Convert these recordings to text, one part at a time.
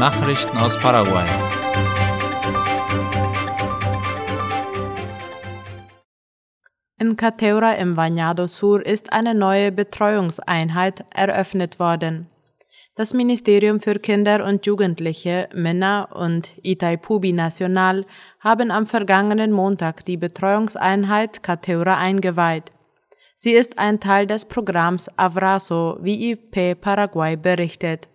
Nachrichten aus Paraguay. In Cateura im Bañado Sur ist eine neue Betreuungseinheit eröffnet worden. Das Ministerium für Kinder und Jugendliche, MENA und Itaipubi National haben am vergangenen Montag die Betreuungseinheit Cateura eingeweiht. Sie ist ein Teil des Programms Abrazo, wie IFP Paraguay berichtet.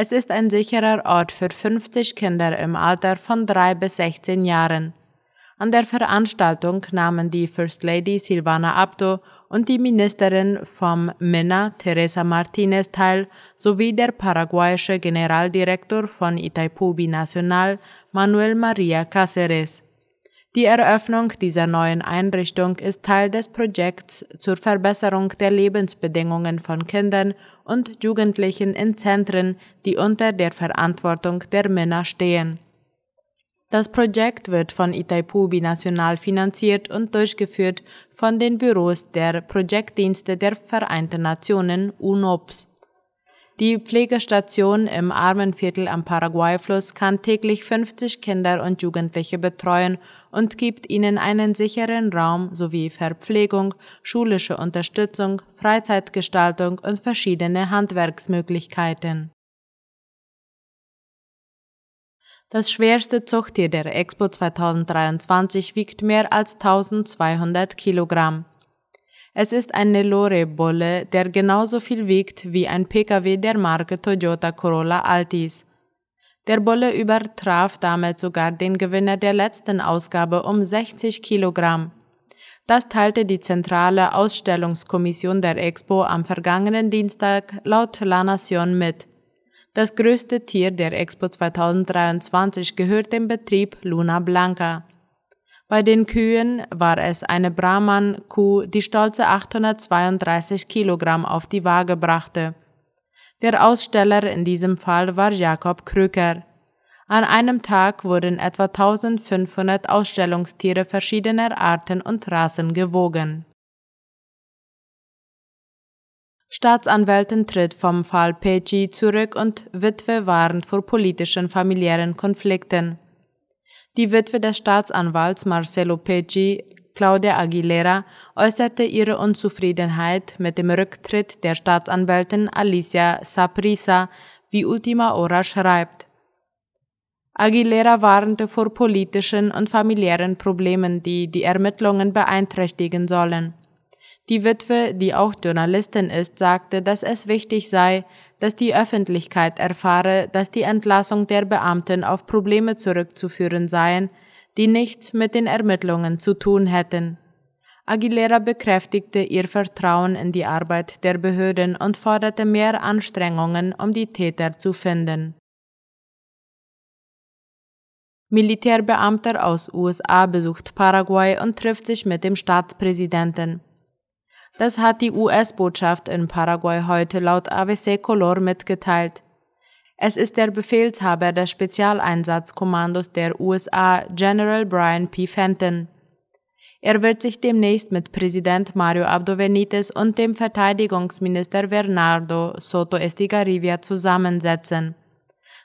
Es ist ein sicherer Ort für 50 Kinder im Alter von 3 bis 16 Jahren. An der Veranstaltung nahmen die First Lady Silvana Abdo und die Ministerin vom MENA, Teresa Martinez, teil, sowie der paraguayische Generaldirektor von Itaipubi Nacional, Manuel Maria Cáceres. Die Eröffnung dieser neuen Einrichtung ist Teil des Projekts zur Verbesserung der Lebensbedingungen von Kindern und Jugendlichen in Zentren, die unter der Verantwortung der MENA stehen. Das Projekt wird von Itaipubi Nacional finanziert und durchgeführt von den Büros der Projektdienste der Vereinten Nationen, UNOPS. Die Pflegestation im Armenviertel am Paraguayfluss kann täglich 50 Kinder und Jugendliche betreuen und gibt ihnen einen sicheren Raum sowie Verpflegung, schulische Unterstützung, Freizeitgestaltung und verschiedene Handwerksmöglichkeiten. Das schwerste Zuchttier der Expo 2023 wiegt mehr als 1200 Kilogramm. Es ist ein Nelore-Bolle, der genauso viel wiegt wie ein Pkw der Marke Toyota Corolla Altis. Der Bolle übertraf damit sogar den Gewinner der letzten Ausgabe um 60 Kilogramm. Das teilte die zentrale Ausstellungskommission der Expo am vergangenen Dienstag laut La Nación mit. Das größte Tier der Expo 2023 gehört dem Betrieb Luna Blanca. Bei den Kühen war es eine Brahman-Kuh, die stolze 832 Kilogramm auf die Waage brachte. Der Aussteller in diesem Fall war Jakob Kröker. An einem Tag wurden etwa 1500 Ausstellungstiere verschiedener Arten und Rassen gewogen. Staatsanwältin tritt vom Fall Pecci zurück und Witwe warnt vor politischen familiären Konflikten. Die Witwe des Staatsanwalts Marcelo Pecci, Claudia Aguilera, äußerte ihre Unzufriedenheit mit dem Rücktritt der Staatsanwältin Alicia Saprisa, wie Ultima Hora schreibt. Aguilera warnte vor politischen und familiären Problemen, die die Ermittlungen beeinträchtigen sollen. Die Witwe, die auch Journalistin ist, sagte, dass es wichtig sei, dass die Öffentlichkeit erfahre, dass die Entlassung der Beamten auf Probleme zurückzuführen seien, die nichts mit den Ermittlungen zu tun hätten. Aguilera bekräftigte ihr Vertrauen in die Arbeit der Behörden und forderte mehr Anstrengungen, um die Täter zu finden. Militärbeamter aus USA besucht Paraguay und trifft sich mit dem Staatspräsidenten. Das hat die US-Botschaft in Paraguay heute laut ABC Color mitgeteilt. Es ist der Befehlshaber des Spezialeinsatzkommandos der USA, General Brian P. Fenton. Er wird sich demnächst mit Präsident Mario Abdo Benítez und dem Verteidigungsminister Bernardo Soto Estigarribia zusammensetzen.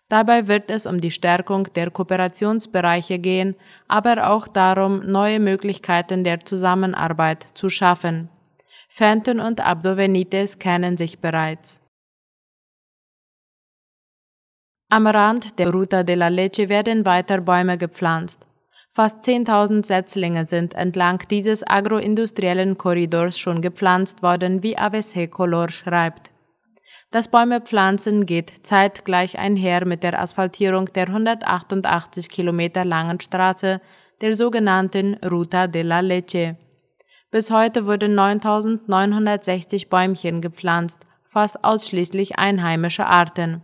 Dabei wird es um die Stärkung der Kooperationsbereiche gehen, aber auch darum, neue Möglichkeiten der Zusammenarbeit zu schaffen. Fenton und Abdo Benítez kennen sich bereits. Am Rand der Ruta de la Leche werden weiter Bäume gepflanzt. Fast 10.000 Setzlinge sind entlang dieses agroindustriellen Korridors schon gepflanzt worden, wie ABC Color schreibt. Das Bäumepflanzen geht zeitgleich einher mit der Asphaltierung der 188 Kilometer langen Straße, der sogenannten Ruta de la Leche. Bis heute wurden 9.960 Bäumchen gepflanzt, fast ausschließlich einheimische Arten.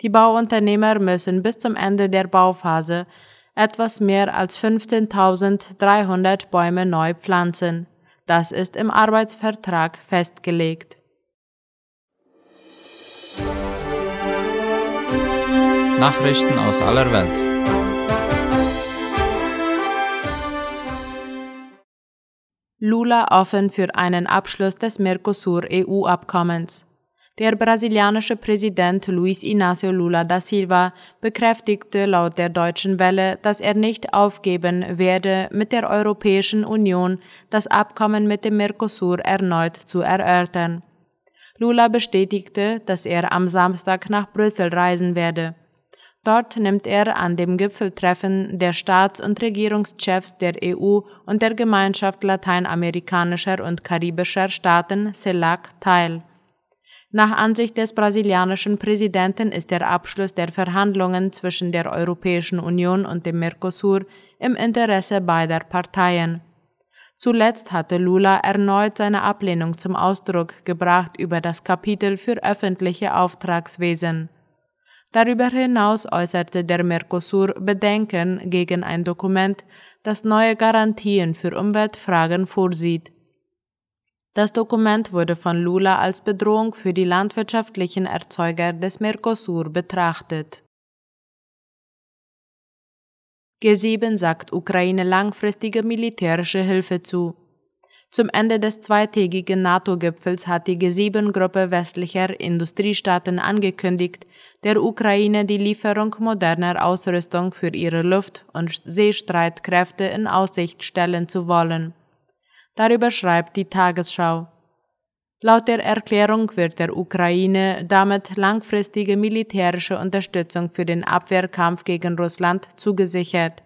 Die Bauunternehmer müssen bis zum Ende der Bauphase etwas mehr als 15.300 Bäume neu pflanzen. Das ist im Arbeitsvertrag festgelegt. Nachrichten aus aller Welt. Lula offen für einen Abschluss des Mercosur-EU-Abkommens. Der brasilianische Präsident Luiz Inácio Lula da Silva bekräftigte laut der Deutschen Welle, dass er nicht aufgeben werde, mit der Europäischen Union das Abkommen mit dem Mercosur erneut zu erörtern. Lula bestätigte, dass er am Samstag nach Brüssel reisen werde. Dort nimmt er an dem Gipfeltreffen der Staats- und Regierungschefs der EU und der Gemeinschaft lateinamerikanischer und karibischer Staaten CELAC teil. Nach Ansicht des brasilianischen Präsidenten ist der Abschluss der Verhandlungen zwischen der Europäischen Union und dem Mercosur im Interesse beider Parteien. Zuletzt hatte Lula erneut seine Ablehnung zum Ausdruck gebracht über das Kapitel für öffentliche Auftragswesen. Darüber hinaus äußerte der Mercosur Bedenken gegen ein Dokument, das neue Garantien für Umweltfragen vorsieht. Das Dokument wurde von Lula als Bedrohung für die landwirtschaftlichen Erzeuger des Mercosur betrachtet. G7 sagt Ukraine langfristige militärische Hilfe zu. Zum Ende des zweitägigen NATO-Gipfels hat die G7-Gruppe westlicher Industriestaaten angekündigt, der Ukraine die Lieferung moderner Ausrüstung für ihre Luft- und Seestreitkräfte in Aussicht stellen zu wollen. Darüber schreibt die Tagesschau. Laut der Erklärung wird der Ukraine damit langfristige militärische Unterstützung für den Abwehrkampf gegen Russland zugesichert.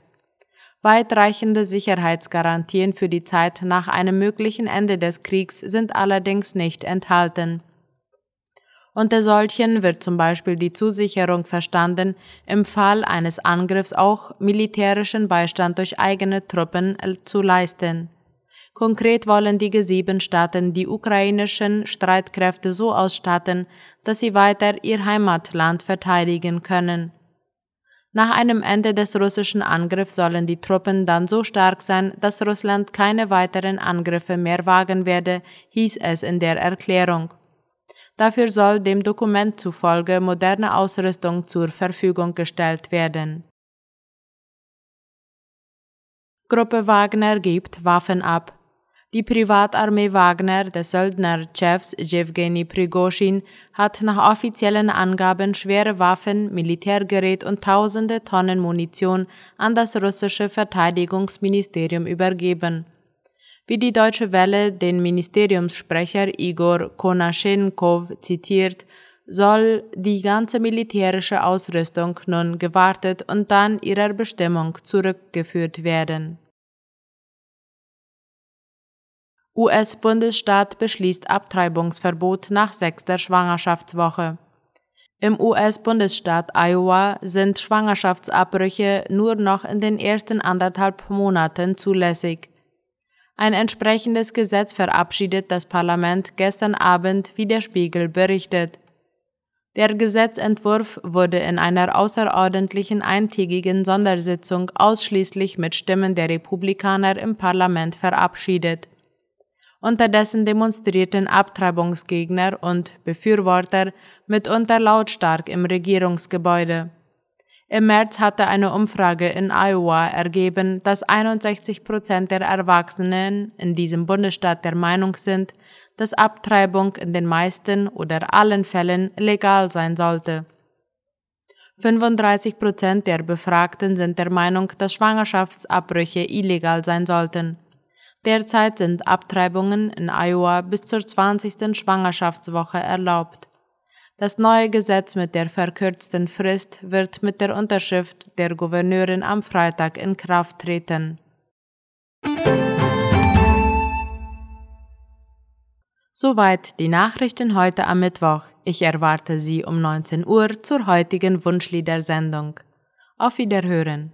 Weitreichende Sicherheitsgarantien für die Zeit nach einem möglichen Ende des Kriegs sind allerdings nicht enthalten. Unter solchen wird zum Beispiel die Zusicherung verstanden, im Fall eines Angriffs auch militärischen Beistand durch eigene Truppen zu leisten. Konkret wollen die G7-Staaten die ukrainischen Streitkräfte so ausstatten, dass sie weiter ihr Heimatland verteidigen können. Nach einem Ende des russischen Angriffs sollen die Truppen dann so stark sein, dass Russland keine weiteren Angriffe mehr wagen werde, hieß es in der Erklärung. Dafür soll dem Dokument zufolge moderne Ausrüstung zur Verfügung gestellt werden. Gruppe Wagner gibt Waffen ab. Die Privatarmee Wagner des Söldnerchefs Jewgeni Prigoshin hat nach offiziellen Angaben schwere Waffen, Militärgerät und tausende Tonnen Munition an das russische Verteidigungsministerium übergeben. Wie die Deutsche Welle den Ministeriumssprecher Igor Konaschenkow zitiert, soll die ganze militärische Ausrüstung nun gewartet und dann ihrer Bestimmung zurückgeführt werden. US-Bundesstaat beschließt Abtreibungsverbot nach 6. Schwangerschaftswoche. Im US-Bundesstaat Iowa sind Schwangerschaftsabbrüche nur noch in den ersten 1,5 Monaten zulässig. Ein entsprechendes Gesetz verabschiedet das Parlament gestern Abend, wie der Spiegel berichtet. Der Gesetzentwurf wurde in einer außerordentlichen eintägigen Sondersitzung ausschließlich mit Stimmen der Republikaner im Parlament verabschiedet. Unterdessen demonstrierten Abtreibungsgegner und Befürworter mitunter lautstark im Regierungsgebäude. Im März hatte eine Umfrage in Iowa ergeben, dass 61% der Erwachsenen in diesem Bundesstaat der Meinung sind, dass Abtreibung in den meisten oder allen Fällen legal sein sollte. 35% der Befragten sind der Meinung, dass Schwangerschaftsabbrüche illegal sein sollten. Derzeit sind Abtreibungen in Iowa bis zur 20. Schwangerschaftswoche erlaubt. Das neue Gesetz mit der verkürzten Frist wird mit der Unterschrift der Gouverneurin am Freitag in Kraft treten. Soweit die Nachrichten heute am Mittwoch. Ich erwarte Sie um 19 Uhr zur heutigen Wunschliedersendung. Auf Wiederhören!